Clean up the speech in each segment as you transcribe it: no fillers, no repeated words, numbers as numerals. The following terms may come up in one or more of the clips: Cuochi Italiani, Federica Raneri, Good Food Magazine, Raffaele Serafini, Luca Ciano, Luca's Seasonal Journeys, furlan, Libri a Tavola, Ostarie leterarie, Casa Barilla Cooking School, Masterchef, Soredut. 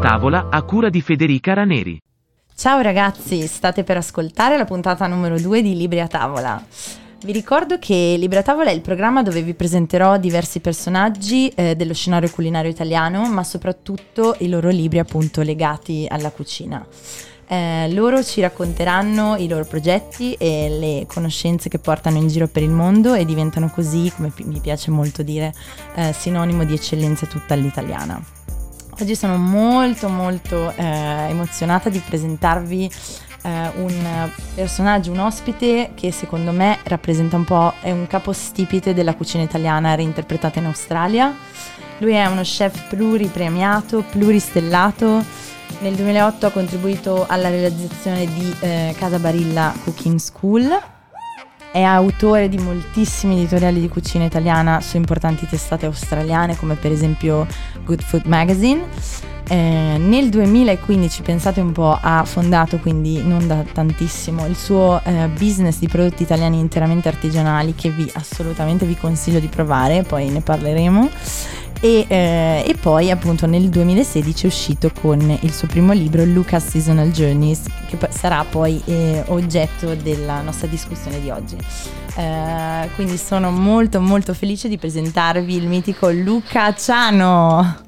Tavola a cura di Federica Raneri. Ciao ragazzi, state per ascoltare la puntata numero 2 di Libri a Tavola. Vi ricordo che Libri a Tavola è il programma dove vi presenterò diversi personaggi dello scenario culinario italiano, ma soprattutto i loro libri appunto legati alla cucina. Loro ci racconteranno i loro progetti e le conoscenze che portano in giro per il mondo e diventano così, come mi piace molto dire, sinonimo di eccellenza tutta all'italiana. Oggi sono molto emozionata di presentarvi un personaggio, un ospite che secondo me rappresenta un po', è un capostipite della cucina italiana reinterpretata in Australia. Lui è uno chef pluripremiato, pluristellato. Nel 2008 ha contribuito alla realizzazione di Casa Barilla Cooking School, è autore di moltissimi editoriali di cucina italiana su importanti testate australiane come per esempio Good Food Magazine. Nel 2015, pensate un po', ha fondato, quindi non da tantissimo, il suo business di prodotti italiani interamente artigianali che assolutamente vi consiglio di provare, poi ne parleremo. E poi appunto nel 2016 è uscito con il suo primo libro Luca's Seasonal Journeys, che sarà poi oggetto della nostra discussione di oggi. Quindi sono molto felice di presentarvi il mitico Luca Ciano.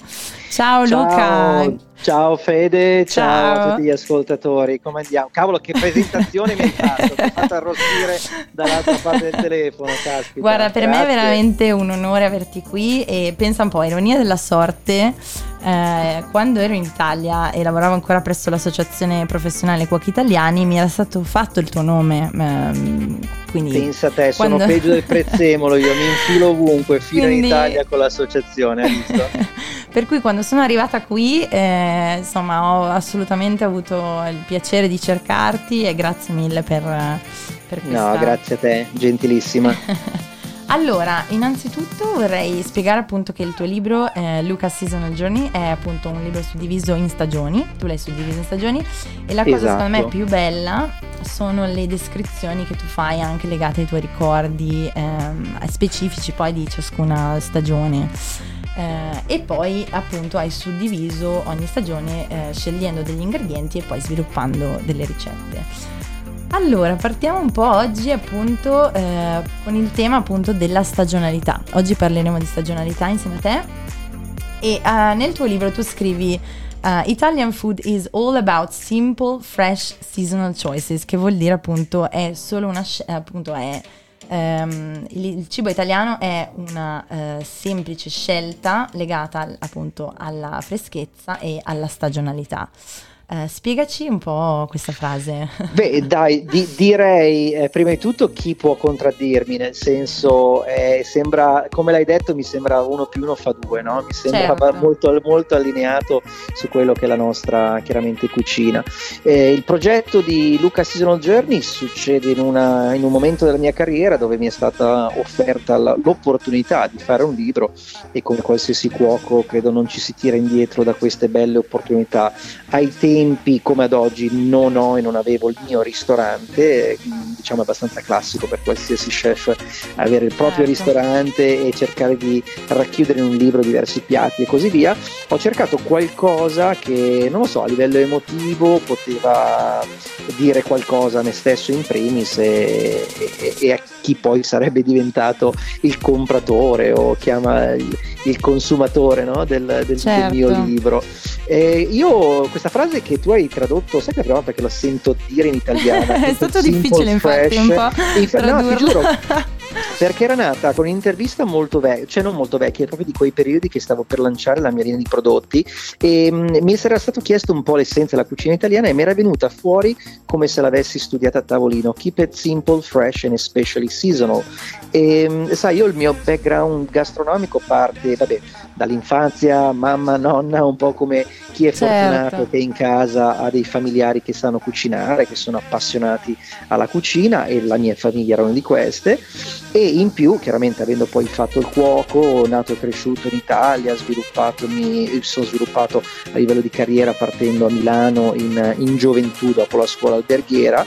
Ciao Luca! Ciao Fede, ciao a tutti gli ascoltatori, come andiamo? Cavolo, che presentazione mi hai fatto, mi hai fatto arrossire dall'altra parte del telefono, caspita. Guarda, per me è veramente un onore averti qui e pensa un po', ironia della sorte, quando ero in Italia e lavoravo ancora presso l'associazione professionale Cuochi Italiani mi era stato fatto il tuo nome, quindi pensa te, quando... sono peggio del prezzemolo, io mi infilo ovunque, fino quindi... in Italia con l'associazione, hai visto? Per cui quando sono arrivata qui, insomma, ho assolutamente avuto il piacere di cercarti e grazie mille per questa... No, grazie a te, gentilissima. Allora, innanzitutto vorrei spiegare appunto che il tuo libro, Luca's Seasonal Journey, è appunto un libro suddiviso in stagioni, tu l'hai suddiviso in stagioni e la cosa secondo me più bella sono le descrizioni che tu fai anche legate ai tuoi ricordi specifici poi di ciascuna stagione. E poi appunto hai suddiviso ogni stagione scegliendo degli ingredienti e poi sviluppando delle ricette. Allora partiamo un po' oggi appunto con il tema appunto della stagionalità. Oggi parleremo di stagionalità insieme a te e nel tuo libro tu scrivi Italian food is all about simple, fresh, seasonal choices, che vuol dire appunto è solo una il cibo italiano è una semplice scelta legata appunto alla freschezza e alla stagionalità. Spiegaci un po' questa frase. Beh dai, direi prima di tutto chi può contraddirmi, nel senso sembra, come l'hai detto, mi sembra uno più uno fa due, no? Mi sembra molto allineato su quello che è la nostra chiaramente cucina. Il progetto di Luca Seasonal Journey succede in un momento della mia carriera dove mi è stata offerta l'opportunità di fare un libro e come qualsiasi cuoco credo non ci si tira indietro da queste belle opportunità. Ai tempi come ad oggi non ho e non avevo il mio ristorante, diciamo abbastanza classico per qualsiasi chef avere il proprio ristorante e cercare di racchiudere in un libro diversi piatti e così via. Ho cercato qualcosa che, non lo so, a livello emotivo poteva dire qualcosa a me stesso in primis e a chi poi sarebbe diventato il compratore o chiama il consumatore, no? del mio libro. Io questa frase che tu hai tradotto, sai che è la prima volta che la sento dire in italiano. È stato difficile fresh, infatti un po' tradurla. Perché era nata con un'intervista molto vecchia, cioè non molto vecchia, proprio di quei periodi che stavo per lanciare la mia linea di prodotti e mi era stato chiesto un po' l'essenza della cucina italiana e mi era venuta fuori come se l'avessi studiata a tavolino: keep it simple, fresh and especially seasonal. E sai, io il mio background gastronomico parte dall'infanzia, mamma, nonna, un po' come chi è fortunato che in casa ha dei familiari che sanno cucinare, che sono appassionati alla cucina, e la mia famiglia era una di queste. E in più, chiaramente, avendo poi fatto il cuoco, nato e cresciuto in Italia, sono sviluppato a livello di carriera partendo a Milano in gioventù dopo la scuola alberghiera.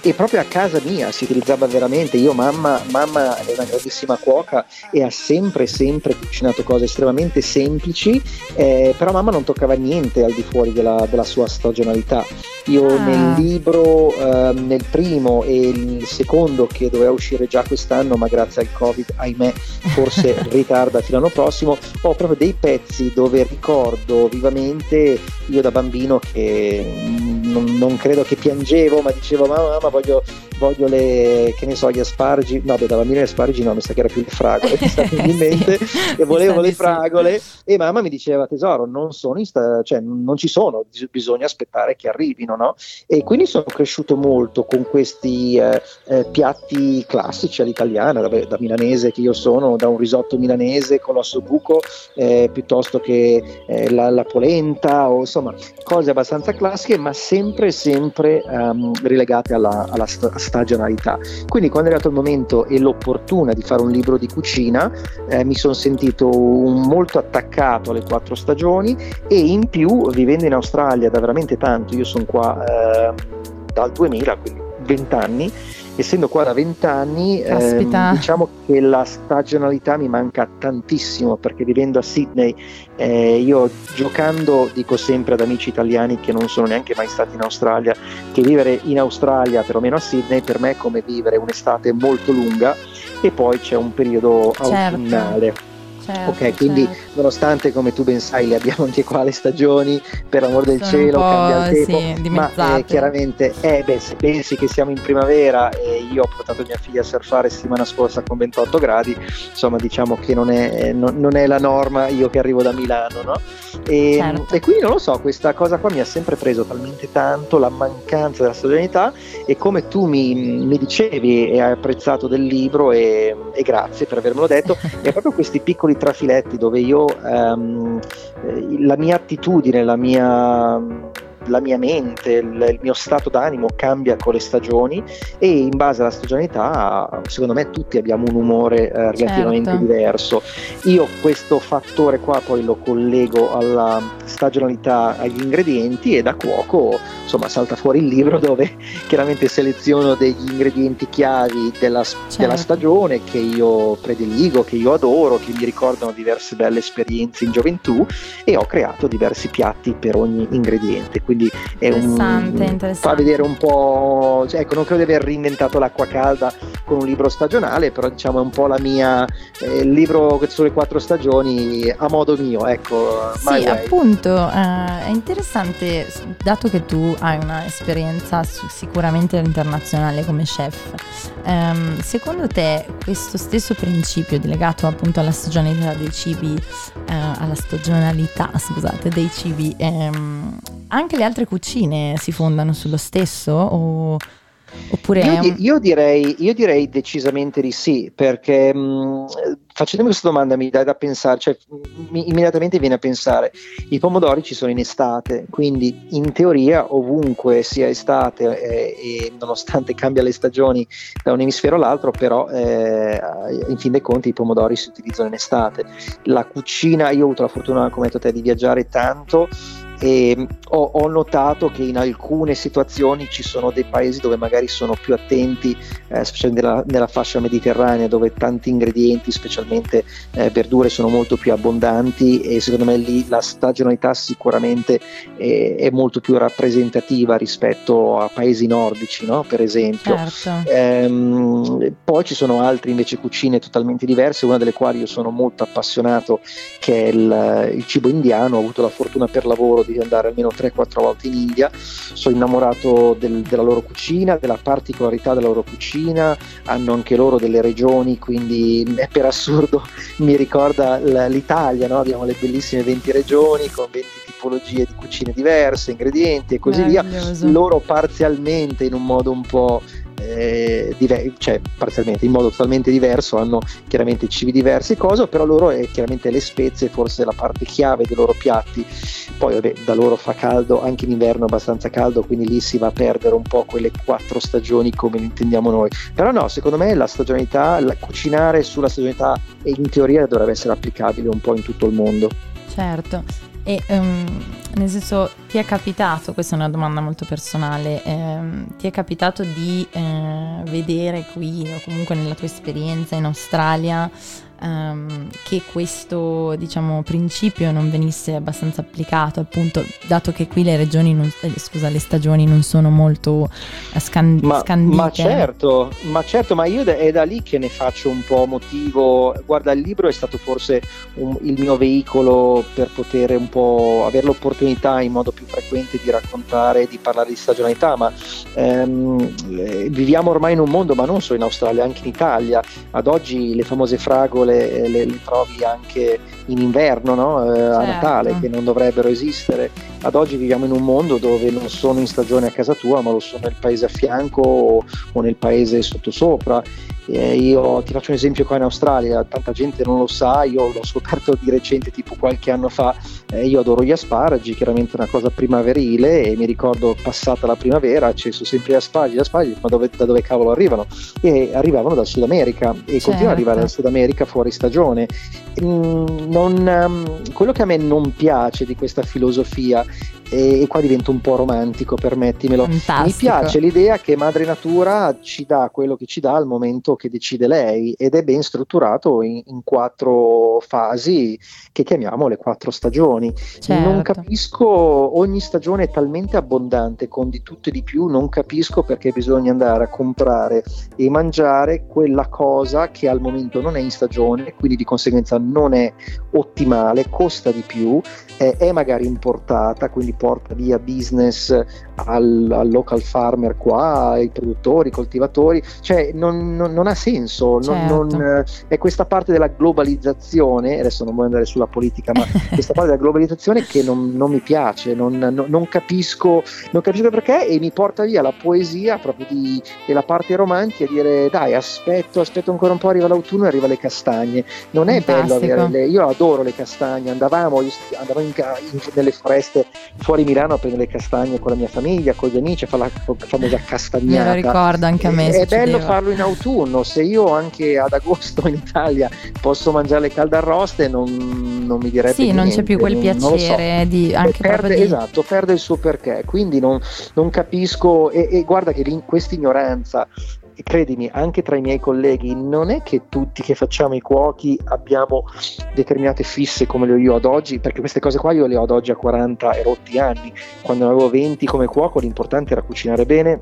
e proprio a casa mia si utilizzava veramente. Io mamma è una grandissima cuoca e ha sempre cucinato cose estremamente semplici, però mamma non toccava niente al di fuori della sua stagionalità. Io nel libro, nel primo e il secondo, che doveva uscire già quest'anno ma grazie al Covid ahimè forse ritarda fino all'anno prossimo, ho proprio dei pezzi dove ricordo vivamente io da bambino che non credo che piangevo, ma dicevo mamma voglio le, che ne so, gli asparagi. No, beh, da bambino gli asparagi no, mi sa che era più le fragole in mente, e volevo le fragole e mamma mi diceva tesoro non sono cioè non ci sono, bisogna aspettare che arrivino, no? E quindi sono cresciuto molto con questi piatti classici all'italiana, da milanese che io sono, da un risotto milanese con l'osso buco, piuttosto che la polenta, o insomma cose abbastanza classiche ma sempre rilegate alla stagionalità. Quindi quando è arrivato il momento e l'opportuna di fare un libro di cucina, mi sono sentito molto attaccato alle 4 stagioni, e in più vivendo in Australia da veramente tanto, io sono qua dal 2000, quindi 20 anni, essendo qua da 20 anni, diciamo che la stagionalità mi manca tantissimo, perché vivendo a Sydney, io giocando dico sempre ad amici italiani che non sono neanche mai stati in Australia, che vivere in Australia, perlomeno a Sydney, per me è come vivere un'estate molto lunga e poi c'è un periodo autunnale. Certo, ok, quindi nonostante, come tu ben sai, le abbiamo anche qua le stagioni, per amor del cielo cambia il tempo, ma chiaramente se pensi che siamo in primavera e io ho portato mia figlia a surfare settimana scorsa con 28 gradi, insomma diciamo che non è la norma, io che arrivo da Milano, no? E quindi non lo so, questa cosa qua mi ha sempre preso talmente tanto, la mancanza della stagionalità, e come tu mi dicevi e hai apprezzato del libro, e grazie per avermelo detto, è proprio questi piccoli trafiletti dove io la mia attitudine, la mia mente, il mio stato d'animo cambia con le stagioni, e in base alla stagionalità secondo me tutti abbiamo un umore relativamente diverso. Io questo fattore qua poi lo collego alla stagionalità, agli ingredienti, e da cuoco insomma salta fuori il libro dove chiaramente seleziono degli ingredienti chiavi della stagione che io prediligo, che io adoro, che mi ricordano diverse belle esperienze in gioventù, e ho creato diversi piatti per ogni ingrediente. Quindi è interessante. Fa vedere un po', cioè, ecco, non credo di aver reinventato l'acqua calda con un libro stagionale, però diciamo è un po' la mia, il libro sulle 4 stagioni a modo mio, ecco. Sì, appunto, è interessante, dato che tu hai una esperienza sicuramente internazionale come chef, secondo te questo stesso principio legato appunto alla stagionalità dei cibi, dei cibi, anche le altre cucine si fondano sullo stesso, oppure io direi decisamente di sì, perché facendomi questa domanda mi dai da pensare, cioè immediatamente viene a pensare, i pomodori ci sono in estate, quindi in teoria ovunque sia estate, e nonostante cambia le stagioni da un emisfero all'altro, però in fin dei conti i pomodori si utilizzano in estate. La cucina, io ho avuto la fortuna come te di viaggiare tanto, e ho notato che in alcune situazioni ci sono dei paesi dove magari sono più attenti, specialmente nella fascia mediterranea, dove tanti ingredienti, specialmente verdure, sono molto più abbondanti, e secondo me lì la stagionalità sicuramente è molto più rappresentativa rispetto a paesi nordici, no? Per esempio. Certo. Poi ci sono altre invece cucine totalmente diverse, una delle quali io sono molto appassionato, che è il cibo indiano. Ho avuto la fortuna per lavoro di andare almeno 3-4 volte in India, sono innamorato della loro cucina, della particolarità della loro cucina. Hanno anche loro delle regioni, quindi per assurdo mi ricorda l'Italia, no? Abbiamo le bellissime 20 regioni con 20 tipologie di cucine diverse, ingredienti e così via. Loro parzialmente in un modo un po' cioè parzialmente in modo totalmente diverso, hanno chiaramente cibi diversi e cose, però loro è chiaramente le spezie forse la parte chiave dei loro piatti. Poi vabbè, da loro fa caldo anche in inverno, abbastanza caldo, quindi lì si va a perdere un po' quelle 4 stagioni come le intendiamo noi, però no, secondo me la stagionalità, cucinare sulla stagionalità in teoria dovrebbe essere applicabile un po' in tutto il mondo. Certo. E Nel senso, ti è capitato, questa è una domanda molto personale, ti è capitato di vedere qui o comunque nella tua esperienza in Australia che questo, diciamo, principio non venisse abbastanza applicato, appunto, dato che qui le regioni, le stagioni non sono molto scandite? Ma certo, ma io è da lì che ne faccio un po' motivo. Guarda, il libro è stato forse il mio veicolo per poter un po' avere l'opportunità in modo più frequente di raccontare, di parlare di stagionalità, ma viviamo ormai in un mondo, ma non solo in Australia, anche in Italia, ad oggi le famose fragole le trovi anche in inverno, no? A Natale, che non dovrebbero esistere. Ad oggi viviamo in un mondo dove non sono in stagione a casa tua, ma lo sono nel paese a fianco o nel paese sottosopra. Io ti faccio un esempio qua in Australia, tanta gente non lo sa, io l'ho scoperto di recente, tipo qualche anno fa. Io adoro gli asparagi, chiaramente una cosa primaverile, e mi ricordo, passata la primavera, ci sono sempre gli asparagi, ma da dove cavolo arrivano? E arrivavano dal Sud America e continuano ad arrivare dal Sud America fuori stagione. Quello che a me non piace di questa filosofia, e qua divento un po' romantico, permettimelo. Fantastico. Mi piace l'idea che madre natura ci dà quello che ci dà al momento che decide lei, ed è ben strutturato in quattro fasi che chiamiamo le quattro stagioni. Certo. Non capisco, ogni stagione è talmente abbondante con di tutto e di più, non capisco perché bisogna andare a comprare e mangiare quella cosa che al momento non è in stagione, quindi di conseguenza non è ottimale, costa di più, è magari importata, quindi porta via business al local farmer qua, ai produttori, ai coltivatori, cioè non ha senso. Certo. È questa parte della globalizzazione, adesso non voglio andare sulla politica, ma questa parte della globalizzazione che non mi piace, non capisco perché, e mi porta via la poesia proprio e la parte romantica, a dire dai, aspetto ancora un po', arriva l'autunno e arriva le castagne. Non è fantastico. Bello avere io adoro le castagne, andavamo nelle foreste fuori Milano a prendere le castagne con la mia famiglia, con gli amici, a fare la famosa castagnata. Me lo ricordo, anche a me succedeva. È bello farlo in autunno. Se io anche ad agosto in Italia posso mangiare le caldarroste, non mi direbbe niente. Sì, non c'è più quel piacere, so, esatto, perde il suo perché. Quindi non capisco, e guarda che questa ignoranza, credimi, anche tra i miei colleghi, non è che tutti che facciamo i cuochi abbiamo determinate fisse come le ho io ad oggi, perché queste cose qua io le ho ad oggi a 40 e rotti anni. Quando avevo 20 come cuoco, l'importante era cucinare bene,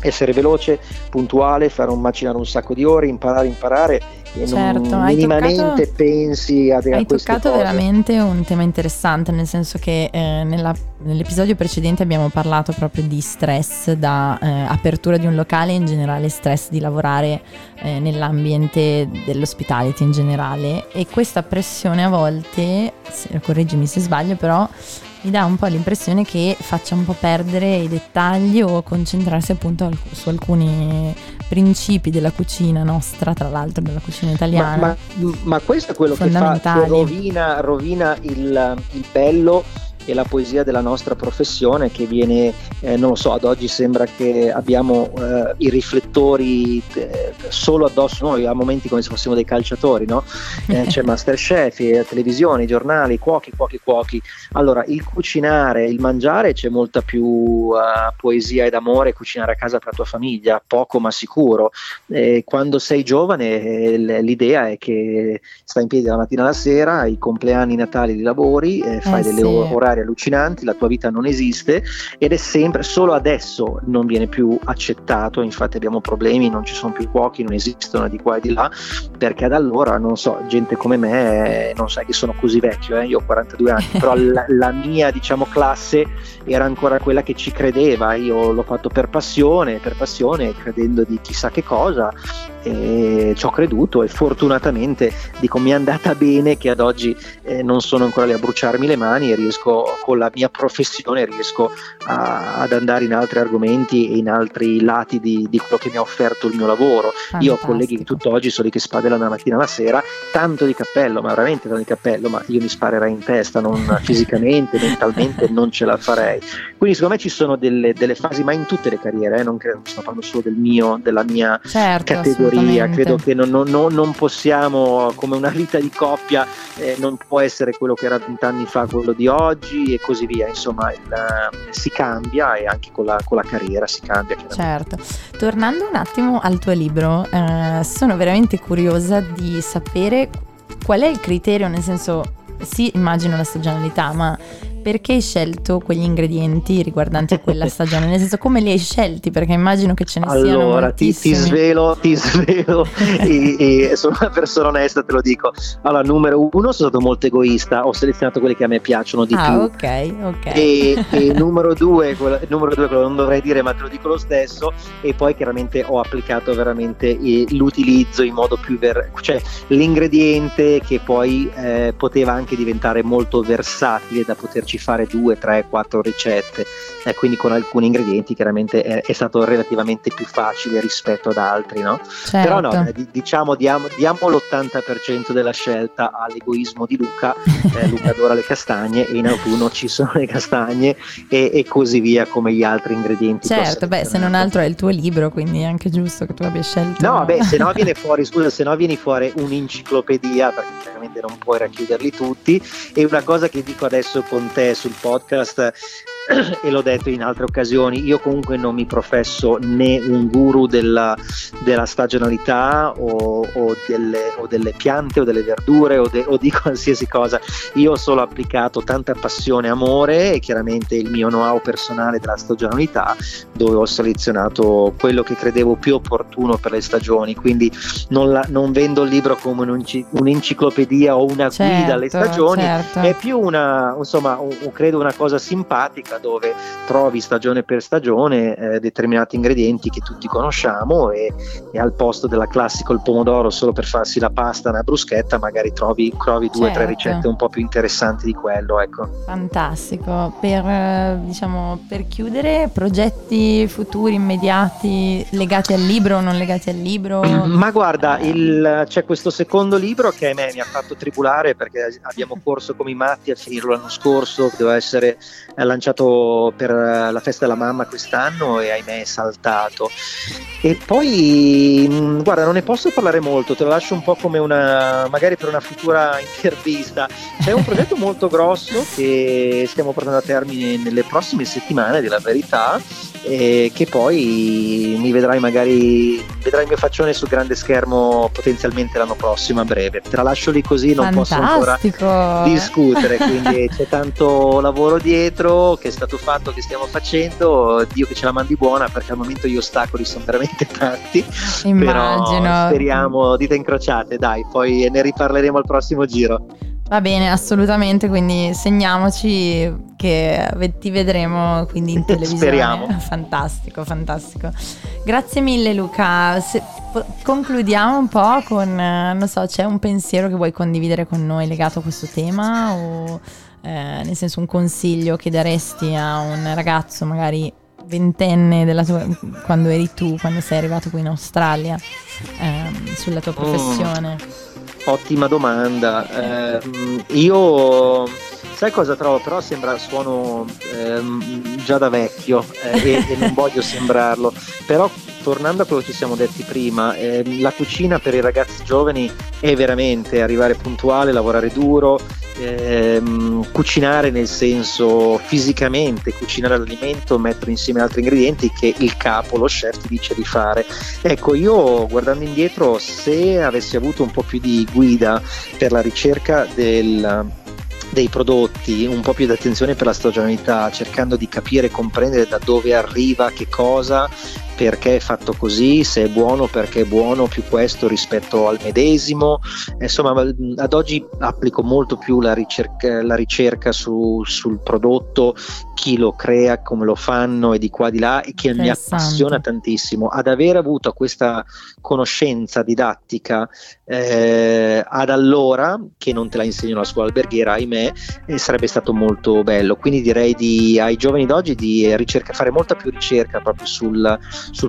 essere veloce, puntuale, fare macinare un sacco di ore, imparare. Certo, hai toccato veramente un tema interessante, nel senso che nell'episodio precedente abbiamo parlato proprio di stress da apertura di un locale, in generale stress di lavorare nell'ambiente dell'hospitality in generale, e questa pressione a volte, correggimi se sbaglio, però mi dà un po' l'impressione che faccia un po' perdere i dettagli o concentrarsi appunto su alcuni principi della cucina nostra, tra l'altro della cucina italiana. Ma questo è quello che fa, che rovina il bello e la poesia della nostra professione, che viene, non lo so, ad oggi sembra che abbiamo i riflettori solo addosso noi, a momenti come se fossimo dei calciatori, no? C'è Masterchef, televisione, i giornali, cuochi. Allora, il cucinare, il mangiare, c'è molta più poesia ed amore, cucinare a casa per la tua famiglia, poco ma sicuro. Quando sei giovane l'idea è che stai in piedi dalla mattina alla sera, i compleanni, i natali li lavori, fai delle orari allucinanti, la tua vita non esiste, ed è sempre, solo adesso non viene più accettato, infatti abbiamo problemi, non ci sono più cuochi, non esistono di qua e di là, perché ad allora, non so, gente come me, non sai che sono così vecchio, io ho 42 anni, però la mia, diciamo, classe era ancora quella che ci credeva. Io l'ho fatto per passione, credendo di chissà che cosa, e ci ho creduto, e fortunatamente, dico, mi è andata bene che ad oggi non sono ancora lì a bruciarmi le mani, e riesco, con la mia professione, riesco ad andare in altri argomenti e in altri lati di quello che mi ha offerto il mio lavoro. Fantastico. Io ho colleghi che tutt'oggi sono lì che spadellano la mattina alla sera, tanto di cappello, ma veramente tanto di cappello, ma io mi sparerei in testa, non fisicamente, mentalmente non ce la farei. Quindi secondo me ci sono delle fasi, ma in tutte le carriere, non credo, sto parlando solo della mia certo, categoria. Credo che non possiamo, come una vita di coppia, non può essere quello che era 20 anni fa quello di oggi, vantaggi e così via, insomma si cambia, e anche con la carriera si cambia. Certo, tornando un attimo al tuo libro, sono veramente curiosa di sapere qual è il criterio, nel senso, sì, immagino la stagionalità, ma perché hai scelto quegli ingredienti riguardanti a quella stagione? Nel senso, come li hai scelti? Perché immagino che ce ne siano moltissimi. Allora, ti svelo e sono una persona onesta, te lo dico. Allora, numero uno, sono stato molto egoista, ho selezionato quelli che a me piacciono di più. Ah, ok. E numero due, quello non dovrei dire, ma te lo dico lo stesso. E poi chiaramente ho applicato veramente l'utilizzo in modo più cioè l'ingrediente che poi poteva anche diventare molto versatile, da poterci fare 2, 3, 4 ricette, quindi con alcuni ingredienti chiaramente è stato relativamente più facile rispetto ad altri, no? Certo. Però no, diciamo diamo l'80% della scelta all'egoismo di Luca. Luca adora le castagne e in autunno ci sono le castagne e così via, come gli altri ingredienti. Certo, beh, se non altro è il tuo libro, quindi è anche giusto che tu abbia scelto. No, beh, se no viene fuori, scusa, un'enciclopedia, perché chiaramente non puoi racchiuderli tutti. E una cosa che dico adesso con te sul podcast, e l'ho detto in altre occasioni, io comunque non mi professo né un guru della stagionalità o delle piante o delle verdure o di qualsiasi cosa. Io ho solo applicato tanta passione e amore, e chiaramente il mio know-how personale della stagionalità, dove ho selezionato quello che credevo più opportuno per le stagioni. Quindi non vendo il libro come un'enciclopedia o una guida alle stagioni, è più credo una cosa simpatica, dove trovi stagione per stagione determinati ingredienti che tutti conosciamo, e al posto della classica il pomodoro solo per farsi la pasta, una bruschetta, magari trovi 2 o 3 ricette un po' più interessanti di quello, ecco. Fantastico. Per chiudere, progetti futuri immediati legati al libro o non legati al libro? Ma guarda, c'è questo secondo libro che a me mi ha fatto tribolare, perché abbiamo corso come i matti a finirlo l'anno scorso, doveva essere lanciato per la festa della mamma quest'anno e ahimè è saltato. E poi guarda, non ne posso parlare molto, te lo lascio un po' come magari per una futura intervista. C'è un progetto molto grosso che stiamo portando a termine nelle prossime settimane, della verità, e che poi vedrai il mio faccione sul grande schermo potenzialmente l'anno prossimo, a breve. Te la lascio lì così, non posso ancora discutere, quindi c'è tanto lavoro dietro che è stato fatto, che stiamo facendo, Dio che ce la mandi buona, perché al momento gli ostacoli sono veramente tanti. Immagino. Però speriamo, dita incrociate, dai, poi ne riparleremo al prossimo giro. Va bene, assolutamente, quindi segniamoci che ti vedremo quindi in televisione. Speriamo. Fantastico. Grazie mille, Luca. Concludiamo un po' con, non so, c'è un pensiero che vuoi condividere con noi legato a questo tema, o nel senso un consiglio che daresti a un ragazzo magari ventenne quando sei arrivato qui in Australia, sulla tua professione? Ottima domanda. Io, sai cosa trovo? Però sembra suono già da vecchio, e non voglio sembrarlo, però tornando a quello che ci siamo detti prima, la cucina per i ragazzi giovani è veramente arrivare puntuale, lavorare duro, cucinare, nel senso fisicamente cucinare l'alimento, mettere insieme altri ingredienti che il capo, lo chef, ti dice di fare. Ecco, io guardando indietro, se avessi avuto un po' più di guida per la ricerca dei prodotti, un po' più di attenzione per la stagionalità, cercando di capire e comprendere da dove arriva, che cosa, perché è fatto così, se è buono, perché è buono più questo rispetto al medesimo. Insomma, ad oggi applico molto più la ricerca sul prodotto, chi lo crea, come lo fanno, e di qua di là, e che mi appassiona tantissimo. Ad aver avuto questa conoscenza didattica ad allora, che non te la insegno la scuola alberghiera, ahimè, sarebbe stato molto bello. Quindi direi ai giovani d'oggi di fare molta più ricerca proprio sul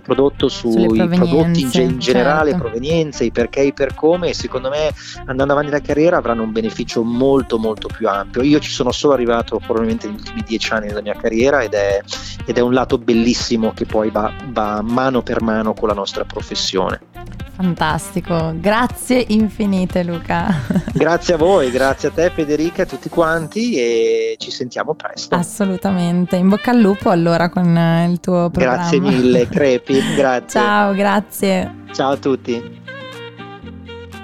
prodotto, sui prodotti in generale, provenienze, i perché, i per come, e secondo me andando avanti la carriera avranno un beneficio molto molto più ampio. Io ci sono solo arrivato probabilmente negli ultimi 10 anni della mia carriera, ed è un lato bellissimo che poi va mano per mano con la nostra professione. Fantastico, grazie infinite Luca. Grazie a voi, grazie a te Federica, a tutti quanti, e ci sentiamo presto. Assolutamente, in bocca al lupo allora con il tuo programma. Grazie mille, crepi, grazie. Ciao, grazie. Ciao a tutti.